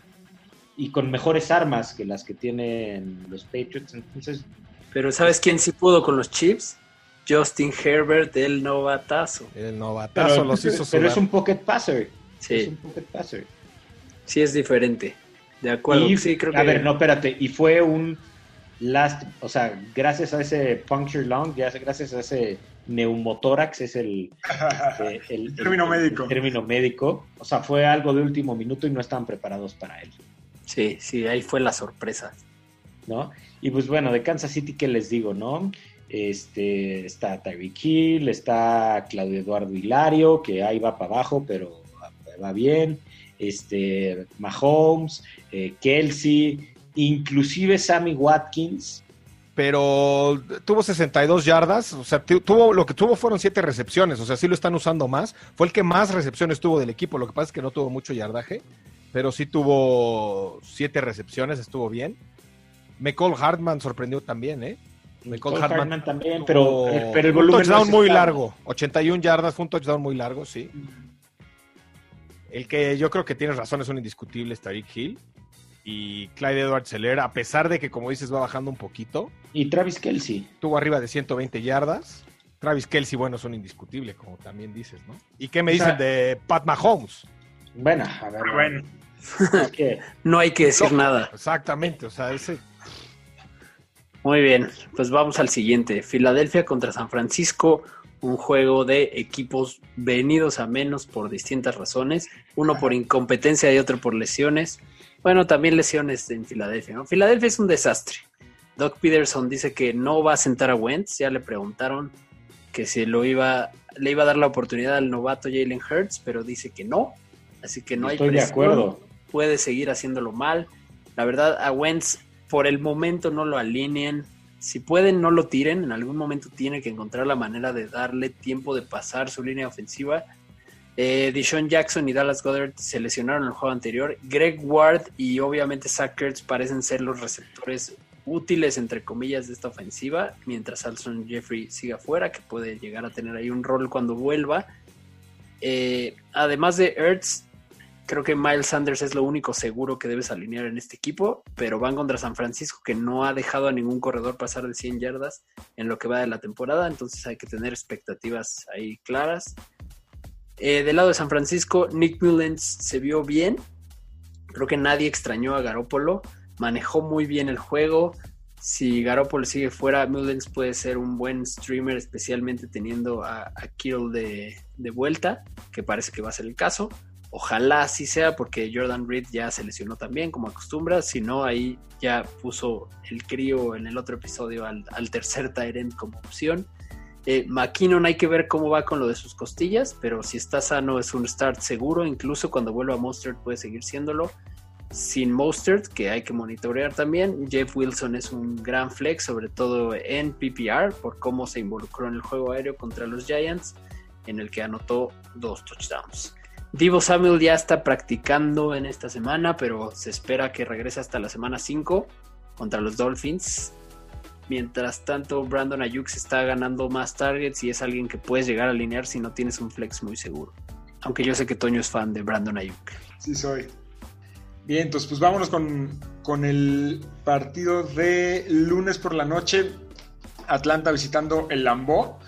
y con mejores armas que las que tienen los Patriots, entonces... Pero ¿sabes quién sí pudo con los Chiefs? Justin Herbert, el novatazo. El novatazo pero, los hizo sudar. Pero es un pocket passer. Sí. Es un pocket passer. Sí, es diferente. De acuerdo. Y, sí, creo a que... ver, no, espérate. Y fue un last... O sea, gracias a ese puncture lung, gracias a ese neumotórax, es el... el, el, el término el, médico. El término médico. O sea, fue algo de último minuto y no estaban preparados para él. Sí, sí, ahí fue la sorpresa, ¿no? Y pues bueno, de Kansas City, ¿qué les digo, no? Este, está Tyreek Hill, está Claudio Eduardo Hilario, que ahí va para abajo, pero va bien. Este, Mahomes, eh, Kelsey, inclusive Sammy Watkins. Pero tuvo sesenta y dos yardas, o sea, tuvo lo que tuvo fueron siete recepciones, o sea, sí lo están usando más. Fue el que más recepciones tuvo del equipo, lo que pasa es que no tuvo mucho yardaje. Pero sí tuvo siete recepciones, estuvo bien. Michael Hartman sorprendió también, ¿eh? Michael Hartman, Hartman también, pero, pero el volumen... Un touchdown no muy largo, ochenta y una yardas, fue un touchdown muy largo, sí. El que yo creo que tienes razón, es un indiscutible, es Tyreek Hill. Y Clyde Edwards-Helaire, a pesar de que, como dices, va bajando un poquito. Y Travis Kelce. Tuvo arriba de ciento veinte yardas. Travis Kelce, bueno, es un indiscutible, como también dices, ¿no? ¿Y qué me o dicen sea, de Pat Mahomes? Bueno, a ver... Pero bueno. Es que no hay que decir no, nada. Exactamente, o sea, ese. Muy bien, pues vamos al siguiente. Filadelfia contra San Francisco, un juego de equipos venidos a menos por distintas razones, uno por incompetencia y otro por lesiones. Bueno, también lesiones en Filadelfia, ¿no? Filadelfia es un desastre. Doug Peterson dice que no va a sentar a Wentz, ya le preguntaron que si lo iba, le iba a dar la oportunidad al novato Jalen Hurts, pero dice que no, así que no Estoy hay presión, de acuerdo. Puede seguir haciéndolo mal. La verdad, a Wentz por el momento no lo alineen, si pueden no lo tiren, en algún momento tiene que encontrar la manera de darle tiempo de pasar su línea ofensiva. Eh, DeSean Jackson y Dallas Goedert se lesionaron en el juego anterior. Greg Ward y obviamente Zach Ertz parecen ser los receptores útiles, entre comillas, de esta ofensiva, mientras Alshon Jeffrey siga fuera, que puede llegar a tener ahí un rol cuando vuelva. Eh, además de Ertz, creo que Miles Sanders es lo único seguro que debes alinear en este equipo, pero van contra San Francisco, que no ha dejado a ningún corredor pasar de cien yardas en lo que va de la temporada, entonces hay que tener expectativas ahí claras. Eh, del lado de San Francisco, Nick Mullens se vio bien. Creo que nadie extrañó a Garoppolo. Manejó muy bien el juego. Si Garoppolo sigue fuera, Mullens puede ser un buen streamer, especialmente teniendo a, a Kittle de, de vuelta, que parece que va a ser el caso. Ojalá así sea, porque Jordan Reed ya se lesionó también, como acostumbra. Si no, ahí ya puso el crío en el otro episodio al, al tercer tight end como opción. Eh, McKinnon hay que ver cómo va con lo de sus costillas, pero si está sano es un start seguro, incluso cuando vuelva Mostert puede seguir siéndolo. Sin Mostert, que hay que monitorear también, Jeff Wilson es un gran flex, sobre todo en P P R, por cómo se involucró en el juego aéreo contra los Giants, en el que anotó dos touchdowns. Deebo Samuel ya está practicando en esta semana, pero se espera que regrese hasta la semana cinco contra los Dolphins. Mientras tanto, Brandon Ayuk se está ganando más targets y es alguien que puedes llegar a alinear si no tienes un flex muy seguro. Aunque yo sé que Toño es fan de Brandon Ayuk. Sí, soy. Bien, entonces pues vámonos con, con el partido de lunes por la noche. Atlanta visitando el Lambeau.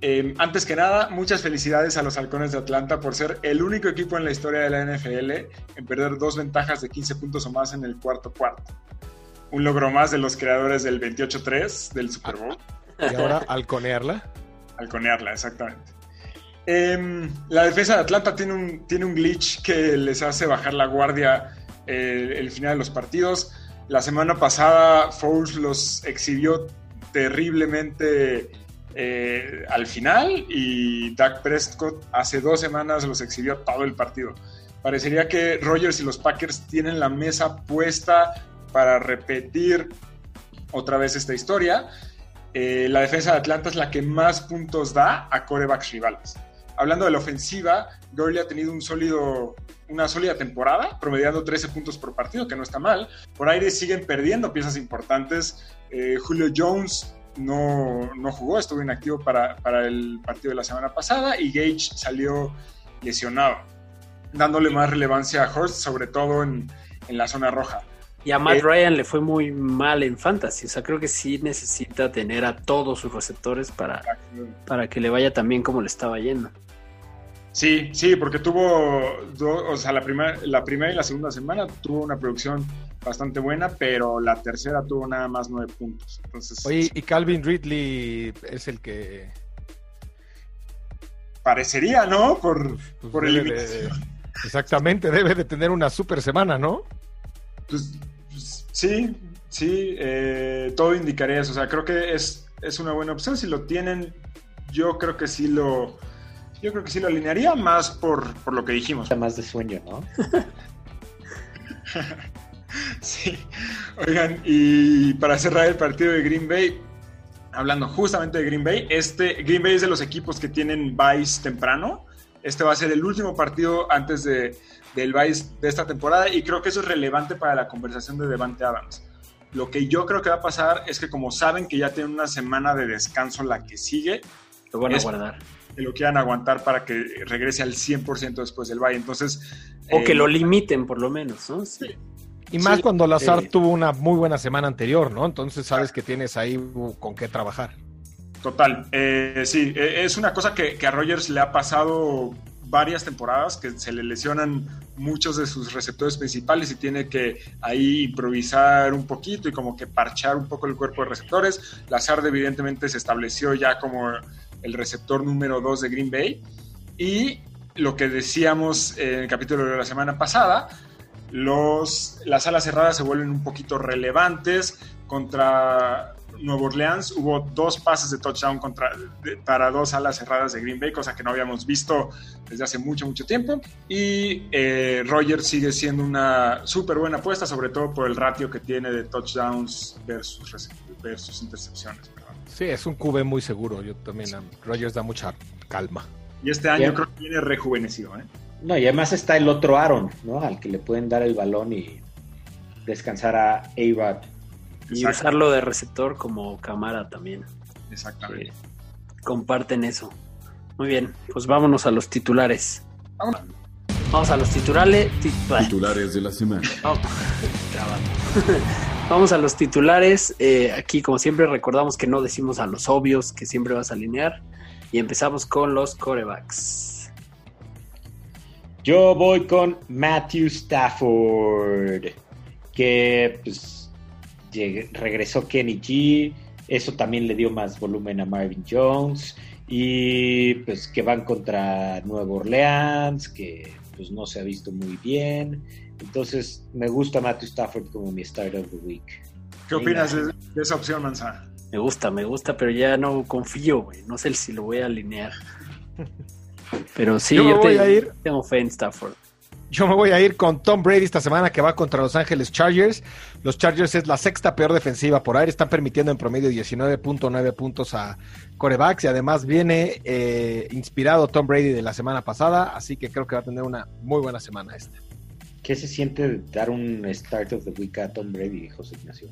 Eh, antes que nada, muchas felicidades a los Halcones de Atlanta por ser el único equipo en la historia de la N F L en perder dos ventajas de quince puntos o más en el cuarto cuarto. Un logro más de los creadores del veintiocho tres del Super Bowl. Y ahora, halconearla. Halconearla, exactamente. Eh, la defensa de Atlanta tiene un, tiene un glitch que les hace bajar la guardia eh, el final de los partidos. La semana pasada, Foles los exhibió terriblemente eh, al final y Dak Prescott hace dos semanas los exhibió todo el partido. Parecería que Rodgers y los Packers tienen la mesa puesta para repetir otra vez esta historia. Eh, la defensa de Atlanta es la que más puntos da a quarterbacks rivales. Hablando de la ofensiva, Gurley ha tenido un sólido, una sólida temporada, promediando trece puntos por partido, que no está mal. Por aire siguen perdiendo piezas importantes. Eh, Julio Jones no, no jugó, estuvo inactivo para, para el partido de la semana pasada, y Gage salió lesionado, dándole más relevancia a Hurst, sobre todo en, en la zona roja. Y a Matt eh, Ryan le fue muy mal en fantasy, o sea, creo que sí necesita tener a todos sus receptores para, para que le vaya tan bien como le estaba yendo. Sí, sí, porque tuvo, do, o sea, la, prima, la primera y la segunda semana tuvo una producción bastante buena, pero la tercera tuvo nada más nueve puntos. Entonces, oye, y Calvin Ridley es el que... Parecería, ¿no? Por, pues por eliminación. De, exactamente, debe de tener una super semana, ¿no? Pues, pues, sí, sí, eh, todo indicaría eso. O sea, creo que es, es una buena opción. Si lo tienen, yo creo que sí lo, yo creo que sí lo alinearía más por, por lo que dijimos. Está más de sueño, ¿no? Sí. Oigan, y para cerrar el partido de Green Bay, hablando justamente de Green Bay, este Green Bay es de los equipos que tienen byes temprano. Este va a ser el último partido antes de, del bye de esta temporada y creo que eso es relevante para la conversación de Davante Adams. Lo que yo creo que va a pasar es que, como saben que ya tienen una semana de descanso la que sigue, lo van a guardar. Que lo quieran aguantar para que regrese al cien por ciento después del bye. Entonces, o eh, que lo limiten por lo menos, ¿no? Sí. Y más sí, cuando Lazard eh, tuvo una muy buena semana anterior, ¿no? Entonces sabes que tienes ahí con qué trabajar. Total, eh, sí, eh, es una cosa que, que a Rodgers le ha pasado varias temporadas, que se le lesionan muchos de sus receptores principales y tiene que ahí improvisar un poquito y como que parchar un poco el cuerpo de receptores. Lazard evidentemente se estableció ya como el receptor número dos de Green Bay. Y lo que decíamos en el capítulo de la semana pasada, los, las alas cerradas se vuelven un poquito relevantes. Contra Nueva Orleans hubo dos pases de touchdown contra, de, para dos alas cerradas de Green Bay, cosa que no habíamos visto desde hace mucho, mucho tiempo. Y eh, Rodgers sigue siendo una súper buena apuesta, sobre todo por el ratio que tiene de touchdowns versus, versus intercepciones. Perdón. Sí, es un Q B muy seguro. Yo también, sí. Rodgers da mucha calma. Y este año yeah. creo que viene rejuvenecido, ¿eh? No, y además está el otro Aaron, ¿no? Al que le pueden dar el balón y descansar a A-Rod. Y usarlo de receptor como cámara también. Exactamente. Eh, comparten eso. Muy bien, pues vámonos a los titulares. Vámonos. Vamos a los titulares. Titulares de la semana. Oh, vamos a los titulares. Eh, aquí, como siempre, recordamos que no decimos a los obvios, que siempre vas a alinear. Y empezamos con los quarterbacks. Yo voy con Matthew Stafford, que pues, llegué, regresó Kenny G, eso también le dio más volumen a Marvin Jones, y pues que van contra Nueva Orleans, que pues no se ha visto muy bien, entonces me gusta Matthew Stafford como mi Start of the Week. ¿Qué opinas de, de esa opción, Manzana? Me gusta, me gusta, pero ya no confío, güey. No sé si lo voy a alinear. Pero sí, yo, yo voy te, a ir, tengo fe en Stafford. Yo me voy a ir con Tom Brady esta semana, que va contra Los Ángeles Chargers. Los Chargers es la sexta peor defensiva por aire. Están permitiendo en promedio diecinueve punto nueve puntos a quarterbacks. Y además viene eh, inspirado Tom Brady de la semana pasada. Así que creo que va a tener una muy buena semana esta. ¿Qué se siente dar un Start of the Week a Tom Brady, José Ignacio?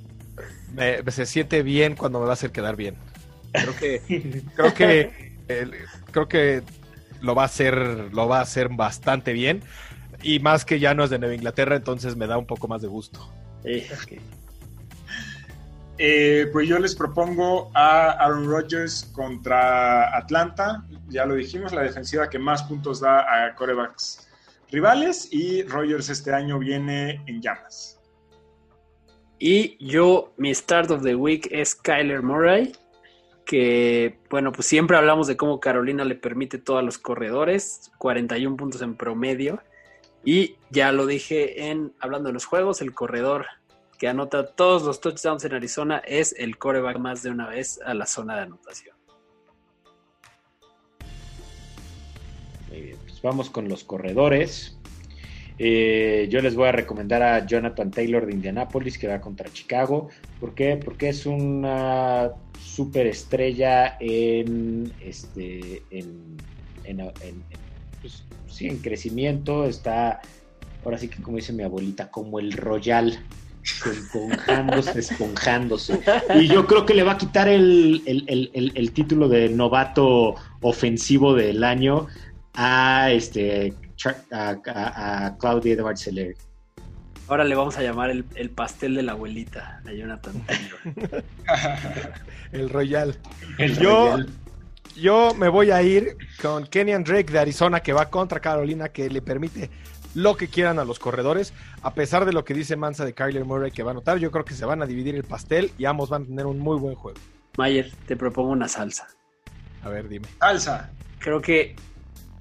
Eh, se siente bien cuando me va a hacer quedar bien. Creo que... creo que... Eh, creo que lo va a hacer, lo va a hacer bastante bien, y más que ya no es de Nueva Inglaterra, entonces me da un poco más de gusto. Eh, okay. eh, pues yo les propongo a Aaron Rodgers contra Atlanta, ya lo dijimos, la defensiva que más puntos da a quarterbacks rivales, y Rodgers este año viene en llamas. Y yo, mi Start of the Week es Kyler Murray, que, bueno, pues siempre hablamos de cómo Carolina le permite todo a los corredores, cuarenta y uno puntos en promedio, y ya lo dije en hablando de los juegos, el corredor que anota todos los touchdowns en Arizona es el quarterback más de una vez a la zona de anotación. Muy bien, pues vamos con los corredores. Eh, yo les voy a recomendar a Jonathan Taylor de Indianapolis, que va contra Chicago. ¿Por qué? Porque es una superestrella en este en, en, en, en, pues, sí, en crecimiento. Está, ahora sí que como dice mi abuelita, como el Royal, esponjándose, esponjándose. Y yo creo que le va a quitar el, el, el, el, el título de novato ofensivo del año a este... A, a, a Claudia Edwards-Helaire. Ahora le vamos a llamar el, el pastel de la abuelita a Jonathan Taylor. El Royal. El yo, Royal. Yo me voy a ir con Kenyan Drake de Arizona, que va contra Carolina, que le permite lo que quieran a los corredores. A pesar de lo que dice Mansa de Kyler Murray que va a anotar, yo creo que se van a dividir el pastel y ambos van a tener un muy buen juego. Mayer, te propongo una salsa. A ver, dime. Salsa. Creo que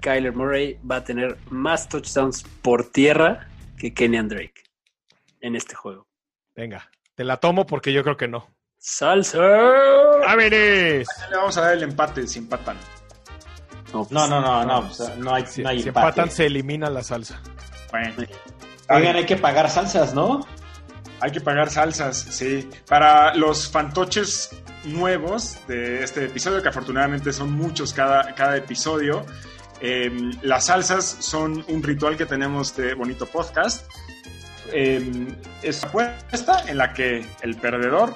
Kyler Murray va a tener más touchdowns por tierra que Kenyan Drake en este juego. Venga, te la tomo porque yo creo que no. ¡Salsa! ¡A ver! Le vamos a dar el empate si empatan. No, pues, no, no, no, no, no, no hay, si, no hay si empate. Si empatan se elimina la salsa. Bueno. Oigan, hay que pagar salsas, ¿no? Hay que pagar salsas, sí. Para los fantoches nuevos de este episodio, que afortunadamente son muchos cada, cada episodio, Eh, las salsas son un ritual que tenemos de Bonito Podcast. Eh, es una apuesta en la que el perdedor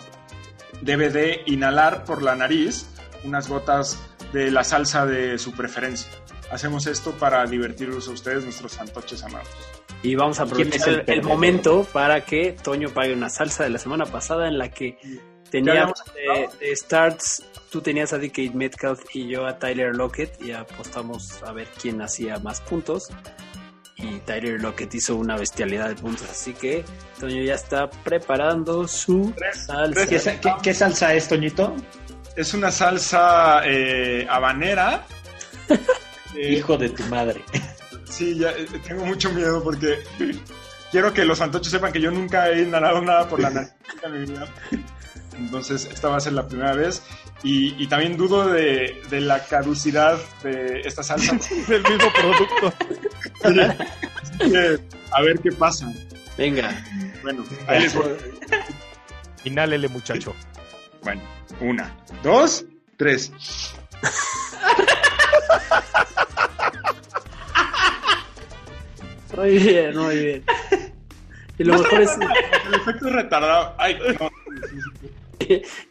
debe de inhalar por la nariz unas gotas de la salsa de su preferencia. Hacemos esto para divertirlos a ustedes, nuestros fantoches amados. Y vamos a aprovechar el, el momento para que Toño pague una salsa de la semana pasada en la que teníamos de, de starts. Tú tenías a D K Metcalf y yo a Tyler Lockett, y apostamos a ver quién hacía más puntos, y Tyler Lockett hizo una bestialidad de puntos, así que Toño ya está preparando su salsa. ¿Qué, qué, qué salsa es, Toñito? es una salsa eh, habanera. eh, Hijo de tu madre. Sí, ya, tengo mucho miedo porque quiero que los antochos sepan que yo nunca he inhalado nada por la nariz en mi vida. Entonces esta va a ser la primera vez. Y, y también dudo de, de la caducidad de esta salsa. Del mismo producto. Sí, que, a ver qué pasa. Venga. Bueno, ahí les voy. Inhálele, muchacho. Bueno, una, dos, tres. Muy bien, muy bien. Y lo mejor es... El efecto retardado. Ay, no.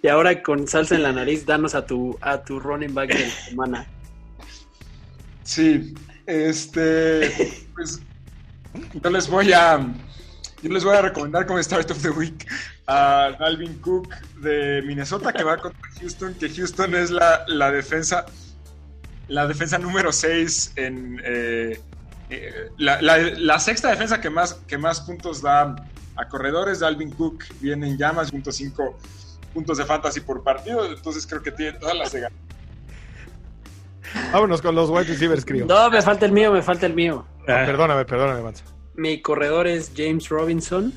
Y ahora con salsa en la nariz, danos a tu a tu running back de la semana. Sí, este, pues yo les voy a yo les voy a recomendar como start of the week a Dalvin Cook de Minnesota, que va contra Houston, que Houston es la, la defensa la defensa número seis en eh, eh, la, la, la sexta defensa que más que más puntos da a corredores. Dalvin Cook viene en llamas, punto cinco puntos de fantasy por partido, entonces creo que tiene todas las de ganar. Vámonos con los wide receivers, creo. No, me falta el mío, me falta el mío. Ah, perdóname, perdóname, Manza. Mi corredor es James Robinson,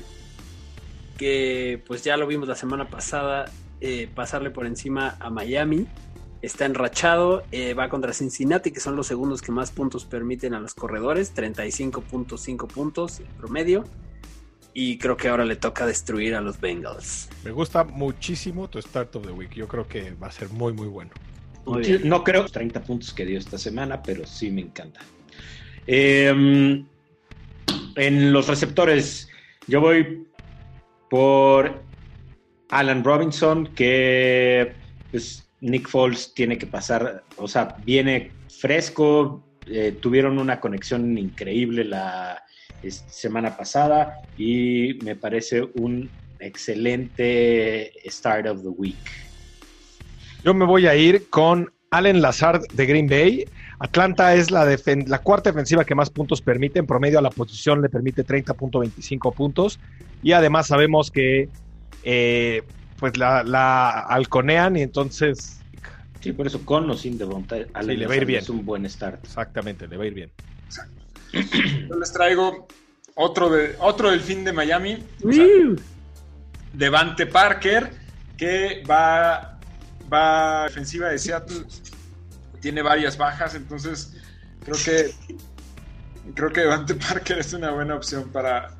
que pues ya lo vimos la semana pasada eh, pasarle por encima a Miami. Está enrachado, eh, va contra Cincinnati, que son los segundos que más puntos permiten a los corredores, treinta y cinco punto cinco puntos en promedio. Y creo que ahora le toca destruir a los Bengals. Me gusta muchísimo tu Start of the Week. Yo creo que va a ser muy, muy bueno. Muy bien. No creo los treinta puntos que dio esta semana, pero sí me encanta. Eh, en los receptores, yo voy por Allen Robinson, que pues, Nick Foles tiene que pasar, o sea, viene fresco. Eh, tuvieron una conexión increíble la semana pasada y me parece un excelente start of the week. Yo me voy a ir con Allen Lazard de Green Bay. Atlanta es la, defen- la cuarta defensiva que más puntos permite, en promedio a la posición le permite treinta punto veinticinco puntos, y además sabemos que eh, pues la, la halconean, y entonces sí, por eso con o sin Devonta Allen sí, le va a ir bien. Es un buen start. Exactamente, le va a ir bien. Exacto. Yo les traigo otro, de, otro delfín de Miami, o sea, Devante Parker, que va, va defensiva de Seattle, tiene varias bajas, entonces creo que creo que Devante Parker es una buena opción para,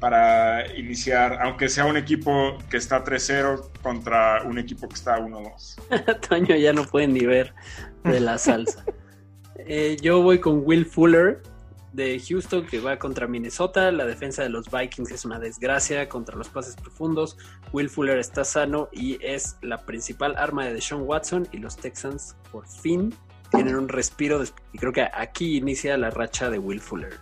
para iniciar, aunque sea un equipo que está tres cero contra un equipo que está uno dos. Toño ya no puede ni ver de la salsa. eh, yo voy con Will Fuller de Houston, que va contra Minnesota. La defensa de los Vikings es una desgracia contra los pases profundos. Will Fuller está sano y es la principal arma de Deshaun Watson, y los Texans por fin tienen un respiro de... y creo que aquí inicia la racha de Will Fuller.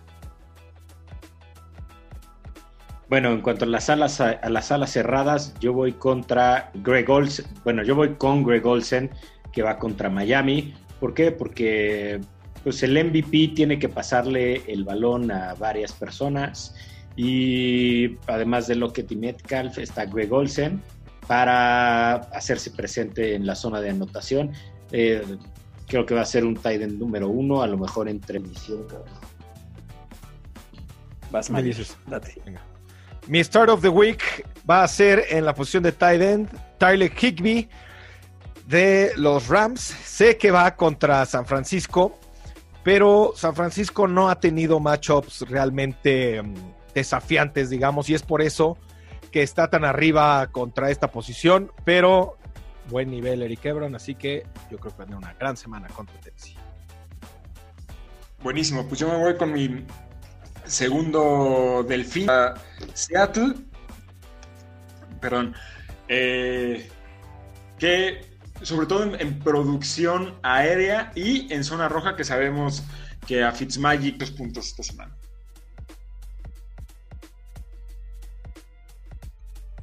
Bueno, en cuanto a las alas, a las alas cerradas, yo voy contra Greg Olsen. Bueno, yo voy con Greg Olsen, que va contra Miami. ¿Por qué? Porque pues el M V P tiene que pasarle el balón a varias personas, y además de Lockett y Metcalf está Greg Olsen para hacerse presente en la zona de anotación. Eh, creo que va a ser un tight end número uno, a lo mejor entre misión. Vas, me dices, date. Venga. Mi start of the week va a ser en la posición de tight end, Tyler Higbee de los Rams. Sé que va contra San Francisco, pero San Francisco no ha tenido matchups realmente desafiantes, digamos, y es por eso que está tan arriba contra esta posición, pero buen nivel Eric Ebron, así que yo creo que va a tener una gran semana contra Tennessee. Buenísimo, pues yo me voy con mi segundo delfín a Seattle, perdón, eh, que... sobre todo en, en producción aérea y en zona roja, que sabemos que a Fitzmagic dos puntos esta semana.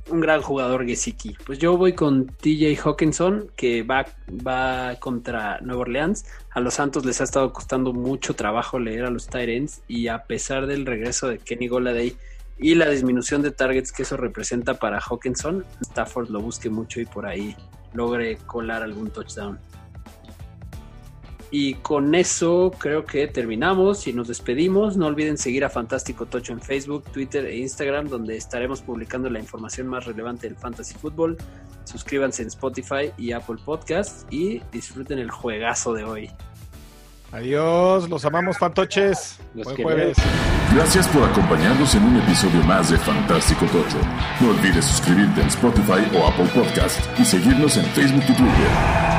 Un gran jugador Gesicki. Pues yo voy con T J Hawkinson, que va, va contra Nueva Orleans. A los Santos les ha estado costando mucho trabajo leer a los tight ends, y a pesar del regreso de Kenny Golladay y la disminución de targets que eso representa para Hawkinson, Stafford lo busque mucho y por ahí logre colar algún touchdown. Y con eso creo que terminamos y nos despedimos. No olviden seguir a Fantástico Tocho en Facebook, Twitter e Instagram, donde estaremos publicando la información más relevante del fantasy fútbol. Suscríbanse en Spotify y Apple Podcasts y disfruten el juegazo de hoy. Adiós, los amamos, fantoches. Los Buen jueves. Gracias por acompañarnos en un episodio más de Fantástico Tocho. No olvides suscribirte en Spotify o Apple Podcasts y seguirnos en Facebook y Twitter.